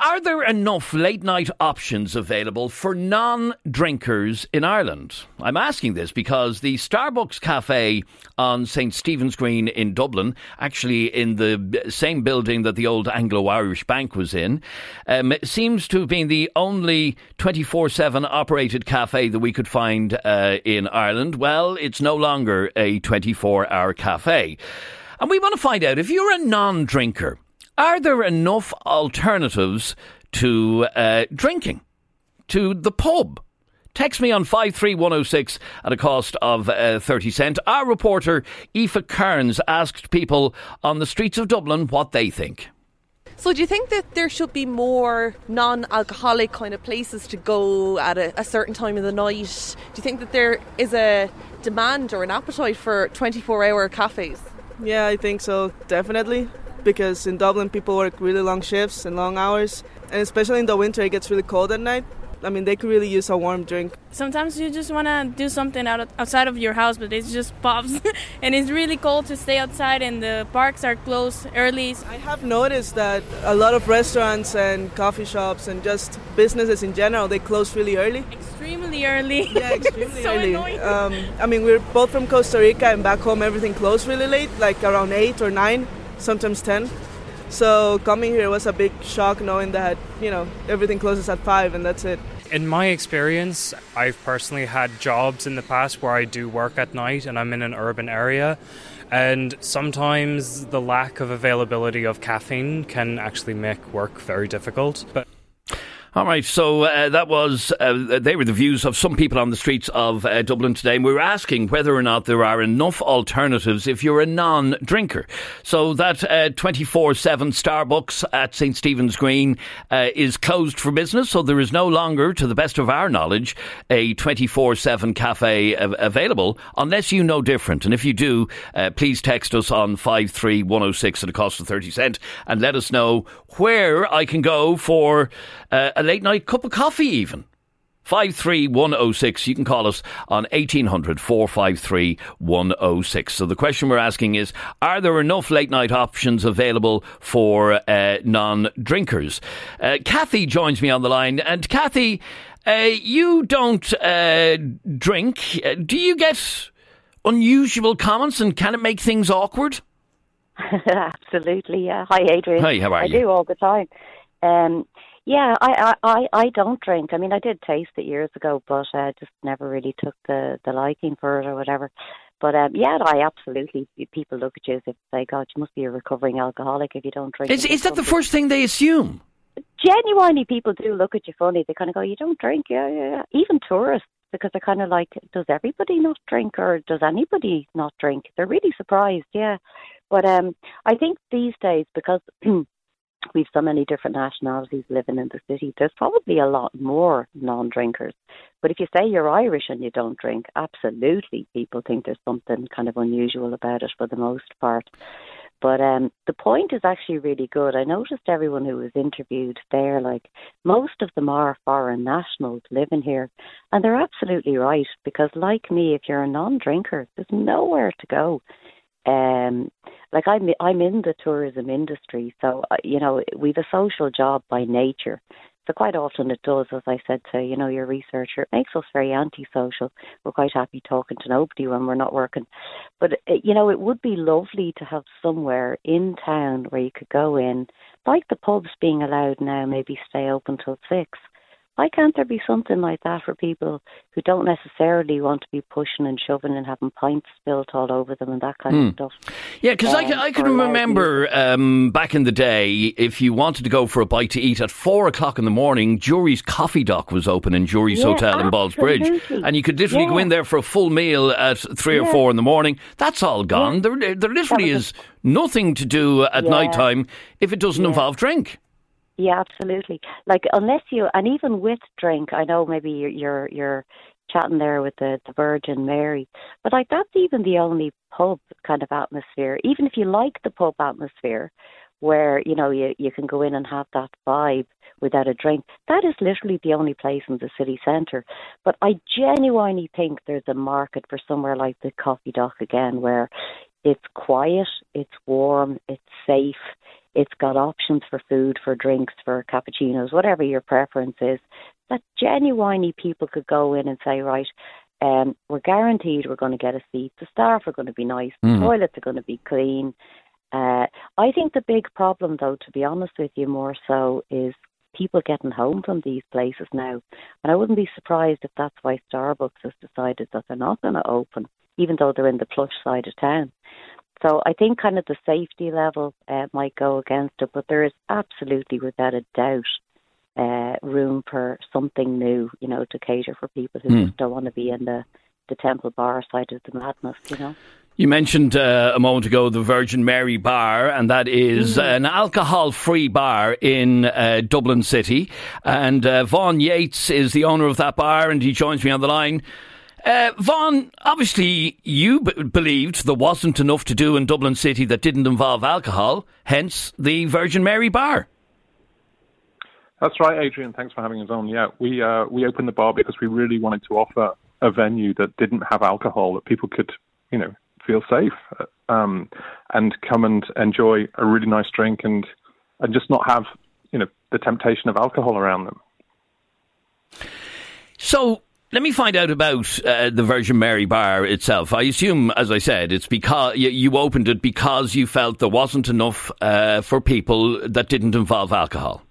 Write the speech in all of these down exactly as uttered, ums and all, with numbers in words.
Are there enough late night options available for non-drinkers in Ireland? I'm asking this because the Starbucks Cafe on St Stephen's Green in Dublin, actually in the same building that the old Anglo-Irish Bank was in, um, seems to have been the only twenty-four seven operated cafe that we could find uh, in Ireland. Well, it's no longer a twenty-four hour cafe. And we want to find out, if you're a non-drinker, are there enough alternatives to uh, drinking, to the pub? Text me on five three one oh six at a cost of uh, thirty cent. Our reporter, Aoife Kearns, asked people on the streets of Dublin what they think. So do you think that there should be more non-alcoholic kind of places to go at a, a certain time of the night? Do you think that there is a demand or an appetite for twenty-four hour cafes? Yeah, I think so, definitely. Because in Dublin, people work really long shifts and long hours. And especially in the winter, it gets really cold at night. I mean, they could really use a warm drink. Sometimes you just want to do something out outside of your house, but it's just pubs. And it's really cold to stay outside, and the parks are closed early. I have noticed that a lot of restaurants and coffee shops and just businesses in general, they close really early. Extremely early. Yeah, extremely so early. Annoying. Um, I mean, we're both from Costa Rica, and back home, everything closed really late, like around eight or nine. Sometimes ten. So coming here was a big shock, knowing that, you know, everything closes at five and that's it. In my experience, I've personally had jobs in the past where I do work at night and I'm in an urban area, and sometimes the lack of availability of caffeine can actually make work very difficult. But all right, so uh, that was, uh, they were the views of some people on the streets of uh, Dublin today. And we were asking whether or not there are enough alternatives if you're a non-drinker. So that uh, twenty-four seven Starbucks at St Stephen's Green uh, is closed for business. So there is no longer, to the best of our knowledge, a twenty-four seven cafe av- available, unless you know different. And if you do, uh, please text us on five three one oh six at a cost of thirty cent and let us know where I can go for uh, a late night cup of coffee even. five three one oh six. You can call us on eighteen hundred four five three one oh six. So the question we're asking is, are there enough late night options available for uh, non-drinkers? Uh, Kathy joins me on the line. And Kathy, uh, you don't uh, drink. Do you get unusual comments, and can it make things awkward? Absolutely, yeah. Hi, Adrian. Hi, how are I you? I do all the time. Um, yeah, I, I, I don't drink. I mean, I did taste it years ago, but I uh, just never really took the, the liking for it or whatever. But um, yeah, I absolutely, people look at you as if they say, God, you must be a recovering alcoholic if you don't drink. Is, is that the first thing they assume? Genuinely, people do look at you funny. They kind of go, you don't drink? Yeah, yeah, yeah. Even tourists. Because they're kind of like, does everybody not drink, or does anybody not drink? They're really surprised, yeah. But um, I think these days, because we've so many different nationalities living in the city, there's probably a lot more non-drinkers. But if you say you're Irish and you don't drink, absolutely people think there's something kind of unusual about it for the most part. But um, the point is actually really good. I noticed everyone who was interviewed there, like, most of them are foreign nationals living here. And they're absolutely right, because like me, if you're a non-drinker, there's nowhere to go. Um, like, I'm, I'm in the tourism industry, so, you know, we've a social job by nature. So quite often it does, as I said to, you know, your researcher, it makes us very antisocial. We're quite happy talking to nobody when we're not working. But, you know, it would be lovely to have somewhere in town where you could go in, like the pubs being allowed now, maybe stay open till six. Why can't there be something like that for people who don't necessarily want to be pushing and shoving and having pints spilt all over them and that kind mm. of stuff? Yeah, because um, I, I can remember um, back in the day, if you wanted to go for a bite to eat at four o'clock in the morning, Jury's Coffee Dock was open in Jury's yeah, Hotel in Ball's Bridge. And you could literally yeah. go in there for a full meal at three yeah. or four in the morning. That's all gone. Yeah. There, there literally is a... nothing to do at yeah. night time if it doesn't yeah. involve drink. Yeah, absolutely. Like, unless you, and even with drink, I know maybe you're you're, you're chatting there with the, the Virgin Mary, but like that's even the only pub kind of atmosphere. Even if you like the pub atmosphere, where, you know, you, you can go in and have that vibe without a drink. That is literally the only place in the city centre. But I genuinely think there's a market for somewhere like the Coffee Dock again, where it's quiet, it's warm, it's safe, it's got options for food, for drinks, for cappuccinos, whatever your preference is, that genuinely people could go in and say, right, um, we're guaranteed we're going to get a seat, the staff are going to be nice, mm. the toilets are going to be clean. Uh, I think the big problem, though, to be honest with you, more so, is people getting home from these places now. And I wouldn't be surprised if that's why Starbucks has decided that they're not going to open, even though they're in the plush side of town. So I think kind of the safety level uh, might go against it, but there is absolutely, without a doubt, uh, room for something new, you know, to cater for people who mm. just don't want to be in the, the Temple Bar side of the madness, you know. You mentioned uh, a moment ago the Virgin Mary Bar, and that is mm. an alcohol-free bar in uh, Dublin City. And uh, Vaughan Yates is the owner of that bar, and he joins me on the line. Uh, Vaughan, obviously you b- believed there wasn't enough to do in Dublin City that didn't involve alcohol, hence the Virgin Mary Bar. That's right, Adrian. Thanks for having us on. Yeah, we uh, we opened the bar because we really wanted to offer a venue that didn't have alcohol, that people could, you know, feel safe um, and come and enjoy a really nice drink and and just not have, you know, the temptation of alcohol around them. So let me find out about uh, the Virgin Mary Bar itself. I assume, as I said, it's because you, you opened it because you felt there wasn't enough uh, for people that didn't involve alcohol.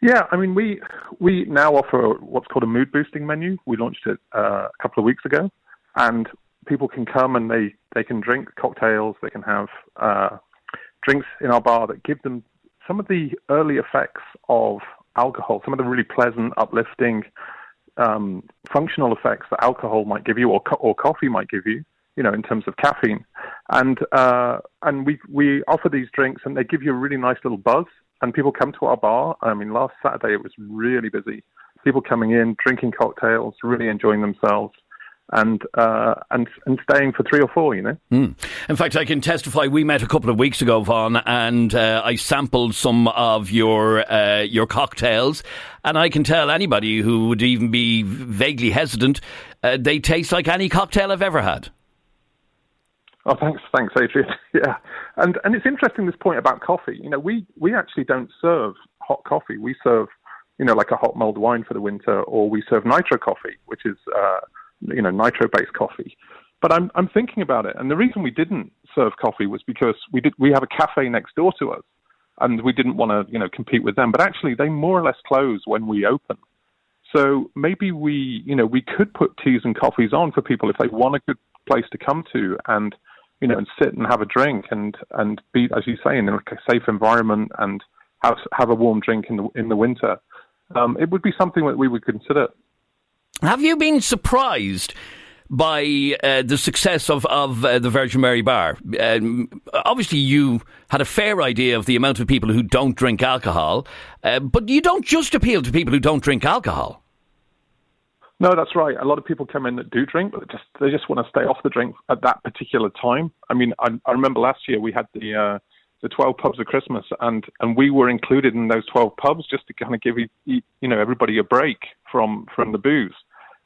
Yeah, I mean, we we now offer what's called a mood boosting menu. We launched it uh, a couple of weeks ago, and people can come and they, they can drink cocktails. They can have uh, drinks in our bar that give them some of the early effects of alcohol, some of the really pleasant, uplifting Um, functional effects that alcohol might give you, or co- or coffee might give you, you know, in terms of caffeine, and uh, and we we offer these drinks, and they give you a really nice little buzz. And people come to our bar. I mean, last Saturday it was really busy. People coming in, drinking cocktails, really enjoying themselves, and uh, and and staying for three or four, you know. Mm. In fact, I can testify. We met a couple of weeks ago, Vaughan, and uh, I sampled some of your uh, your cocktails. And I can tell anybody who would even be vaguely hesitant, uh, they taste like any cocktail I've ever had. Oh, thanks, thanks, Adrian. Yeah, and and it's interesting, this point about coffee. You know, we, we actually don't serve hot coffee. We serve, you know, like a hot mulled wine for the winter, or we serve nitro coffee, which is, uh, you know, nitro-based coffee. But I'm I'm thinking about it, and the reason we didn't serve coffee was because we did we have a cafe next door to us, and we didn't want to, you know, compete with them. But actually, they more or less close when we open. So maybe we, you know, we could put teas and coffees on for people if they want a good place to come to and, you know, and sit and have a drink and, and be, as you say, in like a safe environment and have have a warm drink in the in the winter. Um, it would be something that we would consider. Have you been surprised by uh, the success of, of uh, the Virgin Mary Bar? Um, obviously, you had a fair idea of the amount of people who don't drink alcohol, uh, but you don't just appeal to people who don't drink alcohol. No, that's right. A lot of people come in that do drink, but just, they just want to stay off the drink at that particular time. I mean, I, I remember last year we had the uh, the twelve pubs of Christmas, and, and we were included in those twelve pubs just to kind of give you, you know, everybody a break from, from the booze,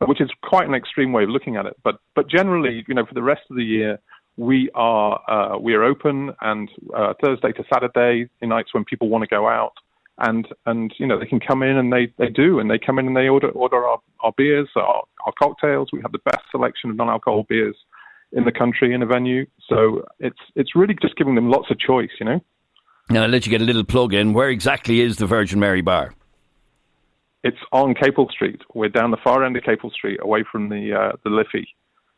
which is quite an extreme way of looking at it. But but generally, you know, for the rest of the year, we are uh, we are open, and uh, Thursday to Saturday, the nights when people want to go out, and, and you know, they can come in and they, they do, and they come in and they order order our, our beers, our, our cocktails. We have the best selection of non-alcohol beers in the country in a venue. So it's it's really just giving them lots of choice, you know. Now, I'll let you get a little plug in. Where exactly is the Virgin Mary Bar? It's on Capel Street. We're down the far end of Capel Street, away from the uh, the Liffey.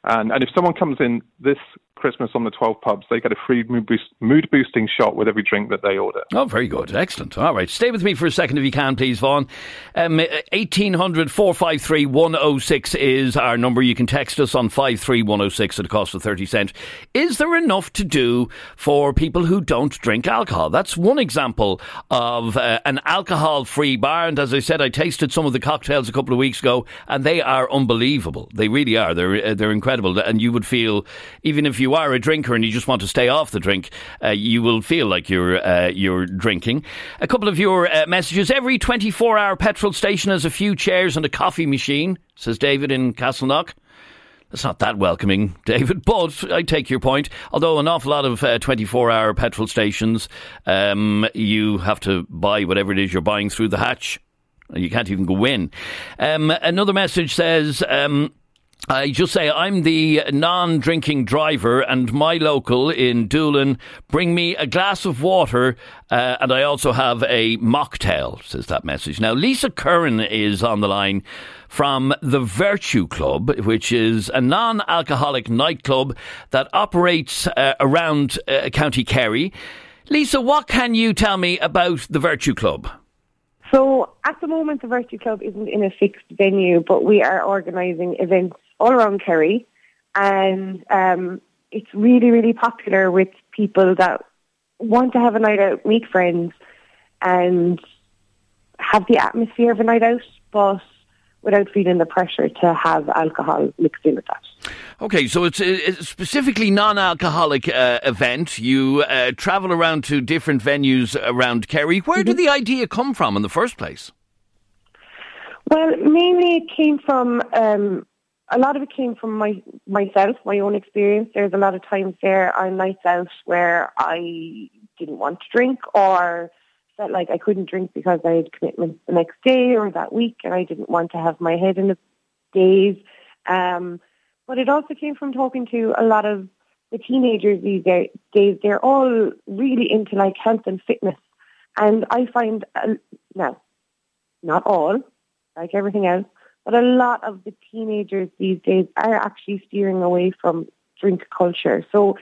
And and if someone comes in this Christmas on the twelve pubs, they get a free mood, boost, mood boosting shot with every drink that they order. Oh, very good. Excellent. All right. Stay with me for a second if you can, please, Vaughan. Um, eighteen hundred, four five three, one oh six is our number. You can text us on five three one oh six at a cost of thirty cents. Is there enough to do for people who don't drink alcohol? That's one example of uh, an alcohol-free bar. And as I said, I tasted some of the cocktails a couple of weeks ago, and they are unbelievable. They really are. They're, uh, they're incredible. And you would feel, even if you you are a drinker and you just want to stay off the drink, uh, you will feel like you're uh, you're drinking. A couple of your uh, messages. Every twenty-four hour petrol station has a few chairs and a coffee machine, says David in Castleknock. It's not that welcoming, David, but I take your point. Although an awful lot of uh, twenty-four hour petrol stations, um, you have to buy whatever it is you're buying through the hatch. You can't even go in. Um, another message says, um, I just say I'm the non-drinking driver and my local in Doolin bring me a glass of water uh, and I also have a mocktail, says that message. Now, Lisa Curran is on the line from the Virtue Club, which is a non-alcoholic nightclub that operates uh, around uh, County Kerry. Lisa, what can you tell me about the Virtue Club? So at the moment, the Virtue Club isn't in a fixed venue, but we are organising events all around Kerry, and um, it's really, really popular with people that want to have a night out, meet friends, and have the atmosphere of a night out, but without feeling the pressure to have alcohol mixed in with that. Okay, so it's a specifically non-alcoholic uh, event. You uh, travel around to different venues around Kerry. Where mm-hmm. did the idea come from in the first place? Well, mainly it came from, um, a lot of it came from my myself, my own experience. There's a lot of times there on nights out where I didn't want to drink or felt like I couldn't drink because I had commitments the next day or that week, and I didn't want to have my head in the days. Um, but it also came from talking to a lot of the teenagers these days. They're all really into like health and fitness. And I find, uh, now, not all, like everything else, but a lot of the teenagers these days are actually steering away from drink culture. So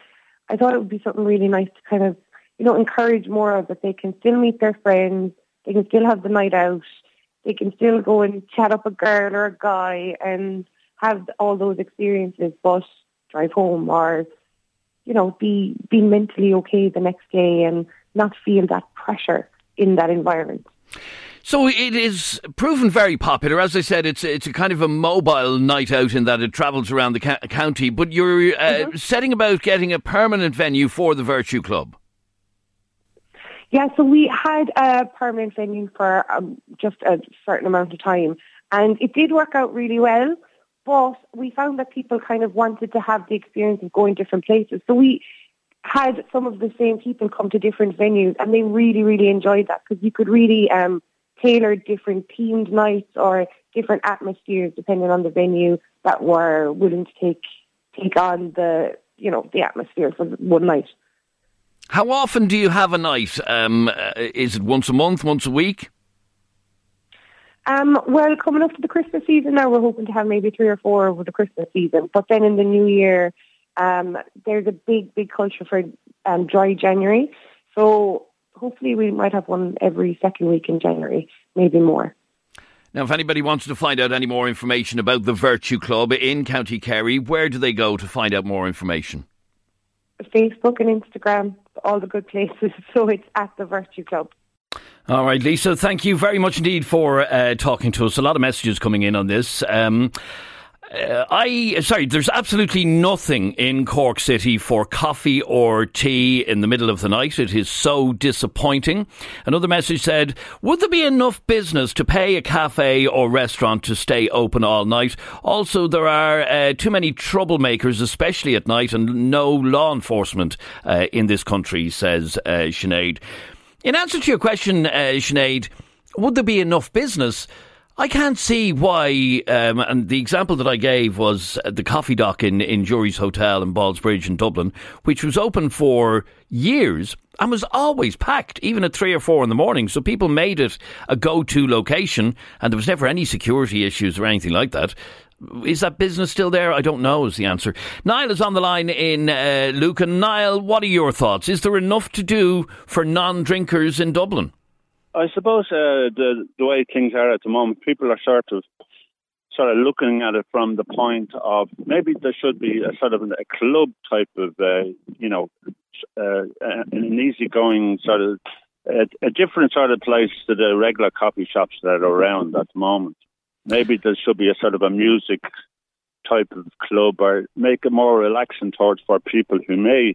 I thought it would be something really nice to kind of, you know, encourage more of that. They can still meet their friends, they can still have the night out, they can still go and chat up a girl or a guy and have all those experiences, but drive home or, you know, be, be mentally okay the next day and not feel that pressure in that environment. So it is proven very popular. As I said, it's it's a kind of a mobile night out in that it travels around the ca- county, but you're uh, mm-hmm. setting about getting a permanent venue for the Virtue Club. Yeah, so we had a permanent venue for um, just a certain amount of time, and it did work out really well, but we found that people kind of wanted to have the experience of going different places. So we had some of the same people come to different venues, and they really, really enjoyed that because you could really um, tailor different themed nights or different atmospheres depending on the venue that were willing to take take on the, you know, the atmosphere for one night. How often do you have a night? Um, uh, is it once a month, once a week? Um, well, coming up to the Christmas season now, we're hoping to have maybe three or four over the Christmas season. But then in the new year, um, there's a big, big culture for um, dry January. So hopefully we might have one every second week in January, maybe more. Now, if anybody wants to find out any more information about the Virtue Club in County Kerry, where do they go to find out more information? Facebook and Instagram, all the good places. So it's at the Virtue Club. All right, Lisa, thank you very much indeed for uh, talking to us. A lot of messages coming in on this. Um, uh, I sorry, there's absolutely nothing in Cork City for coffee or tea in the middle of the night. It is so disappointing. Another message said, would there be enough business to pay a cafe or restaurant to stay open all night? Also, there are uh, too many troublemakers, especially at night, and no law enforcement uh, in this country, says uh, Sinead. In answer to your question, uh, Sinead, would there be enough business? I can't see why, um, and the example that I gave was the coffee dock in, in Jury's Hotel in Ball's Bridge in Dublin, which was open for years and was always packed, even at three or four in the morning. So people made it a go-to location, and there was never any security issues or anything like that. Is that business still there? I don't know is the answer. Niall is on the line in uh, Lucan. Niall, what are your thoughts? Is there enough to do for non-drinkers in Dublin? I suppose uh, the the way things are at the moment, people are sort of sort of looking at it from the point of maybe there should be a sort of a club type of, uh, you know, uh, an easygoing sort of, a, a different sort of place to the regular coffee shops that are around at the moment. Maybe there should be a sort of a music type of club, or make it more relaxing towards for people who may,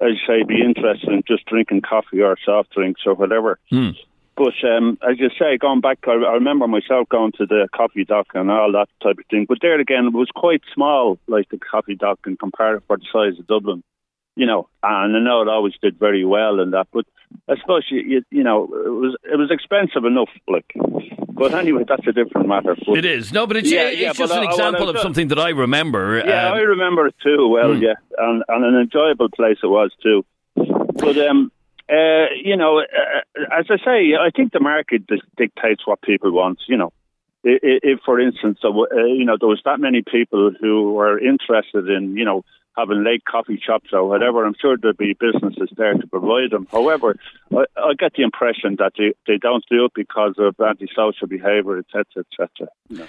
as you say, be interested in just drinking coffee or soft drinks or whatever. Mm. But um, as you say, going back, I, I remember myself going to the coffee dock and all that type of thing. But there again, it was quite small, like the coffee dock, in comparison for the size of Dublin. You know, and I know it always did very well and that, but I suppose, you, you, you know, it was it was expensive enough, like. But anyway, that's a different matter. But it is. No, but it's, yeah, it's yeah, just but an I, example of something that I remember. Yeah, um, I remember it too, well, hmm. yeah, and, and an enjoyable place it was too. But, um, uh, you know, uh, as I say, I think the market dictates what people want, you know. If, for instance, uh, you know, there was that many people who were interested in, you know, having late coffee shops or whatever, I'm sure there'll be businesses there to provide them. However, I, I get the impression that they, they don't do it because of antisocial behaviour, et cetera, et cetera. No.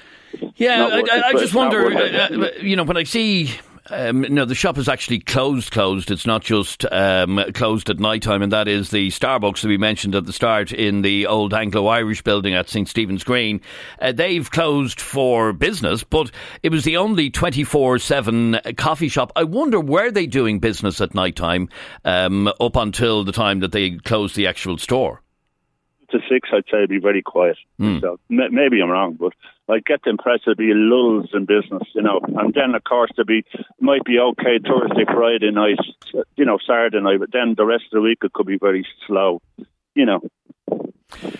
Yeah, I, I, I just wonder, uh, you know, when I see... Um, no, the shop is actually closed, closed. It's not just um, closed at night time, and that is the Starbucks that we mentioned at the start in the old Anglo-Irish building at St Stephen's Green. Uh, they've closed for business, but it was the only twenty-four seven coffee shop. I wonder, were they doing business at night time um, up until the time that they closed the actual store? To six, I'd say it'd be very quiet. Mm. So, m- maybe I'm wrong, but... I get the impression there'd be lulls in business, you know. And then, of course, there be might be okay Thursday, Friday night, you know, Saturday night. But then the rest of the week, it could be very slow, you know.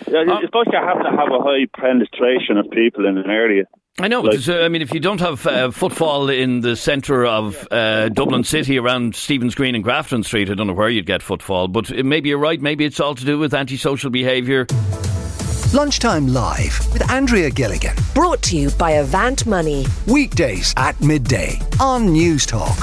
Yeah, I suppose you have to have a high penetration of people in an area. I know, because, like, uh, I mean, if you don't have uh, footfall in the centre of uh, Dublin City around Stephen's Green and Grafton Street, I don't know where you'd get footfall. But maybe you're right, maybe it's all to do with antisocial behaviour. Lunchtime Live with Andrea Gilligan. Brought to you by Avant Money. Weekdays at midday on News Talk.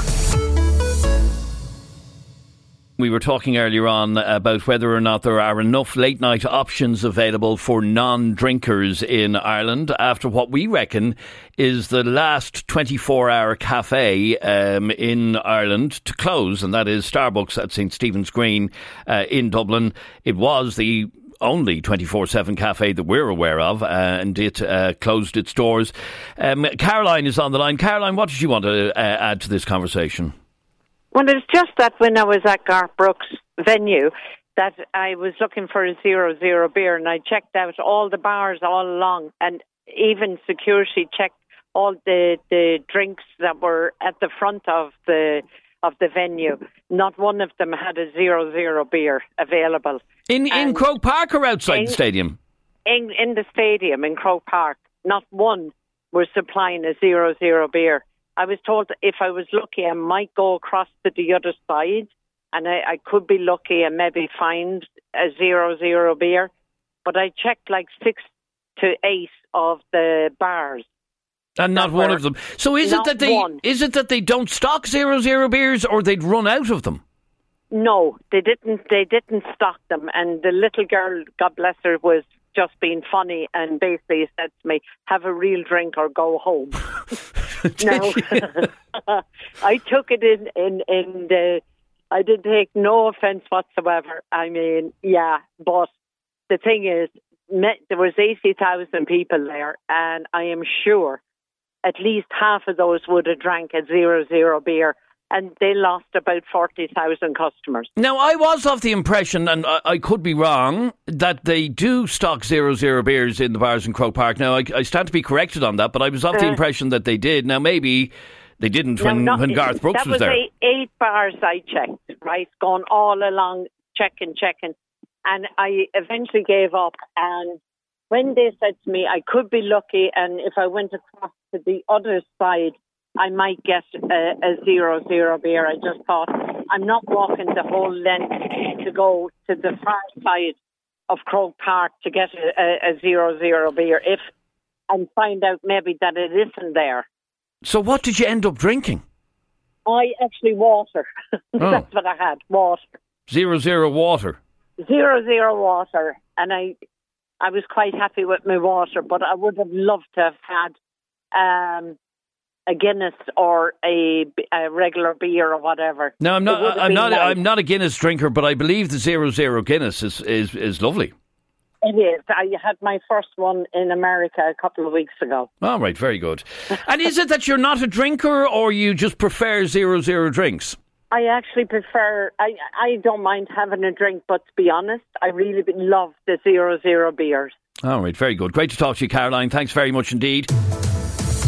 We were talking earlier on about whether or not there are enough late night options available for non-drinkers in Ireland after what we reckon is the last twenty-four hour cafe um, in Ireland to close, and that is Starbucks at St Stephen's Green uh, in Dublin. It was the only twenty-four seven cafe that we're aware of, uh, and it uh, closed its doors. Um, Caroline is on the line. Caroline, what did you want to uh, add to this conversation? Well, it's just that when I was at Garth Brooks' venue, that I was looking for a zero zero beer, and I checked out all the bars all along, and even security checked all the, the drinks that were at the front of the of the venue. Not one of them had a zero zero beer available. In and in Croke Park or outside in, the stadium? In in the stadium in Croke Park, not one was supplying a zero zero beer. I was told that if I was lucky, I might go across to the other side, and I, I could be lucky and maybe find a zero zero beer. But I checked like six to eight of the bars, and not one of them. So is it that they one. is it that they don't stock zero zero beers, or they'd run out of them? No, they didn't. They didn't stock them. And the little girl, God bless her, was just being funny and basically said to me, "Have a real drink or go home." Now, I took it in. In in the, I did take no offence whatsoever. I mean, yeah, but the thing is, there was eighty thousand people there, and I am sure at least half of those would have drank a zero zero beer. And they lost about forty thousand customers. Now, I was of the impression, and I, I could be wrong, that they do stock zero zero beers in the bars in Croke Park. Now, I, I stand to be corrected on that, but I was of uh, the impression that they did. Now, maybe they didn't when, no, not, when Garth Brooks was, was there. That was eight bars I checked, right? Going all along, checking, checking. And I eventually gave up. And when they said to me, I could be lucky, and if I went across to the other side, I might get a, a zero zero beer. I just thought, I'm not walking the whole length to go to the far side of Croke Park to get a, a zero zero beer if and find out maybe that it isn't there. So what did you end up drinking? I actually water. Oh. That's what I had, water. Zero zero water. Zero zero water. And I, I was quite happy with my water, but I would have loved to have had... Um, a Guinness or a, a regular beer or whatever. No, I'm not. I'm not. Nice. I'm not a Guinness drinker, but I believe the zero zero Guinness is, is, is lovely. It is. I had my first one in America a couple of weeks ago. All right, very good. And is it that you're not a drinker, or you just prefer zero zero drinks? I actually prefer, I, I don't mind having a drink, but to be honest, I really love the zero zero beers. All right, very good. Great to talk to you, Caroline. Thanks very much indeed.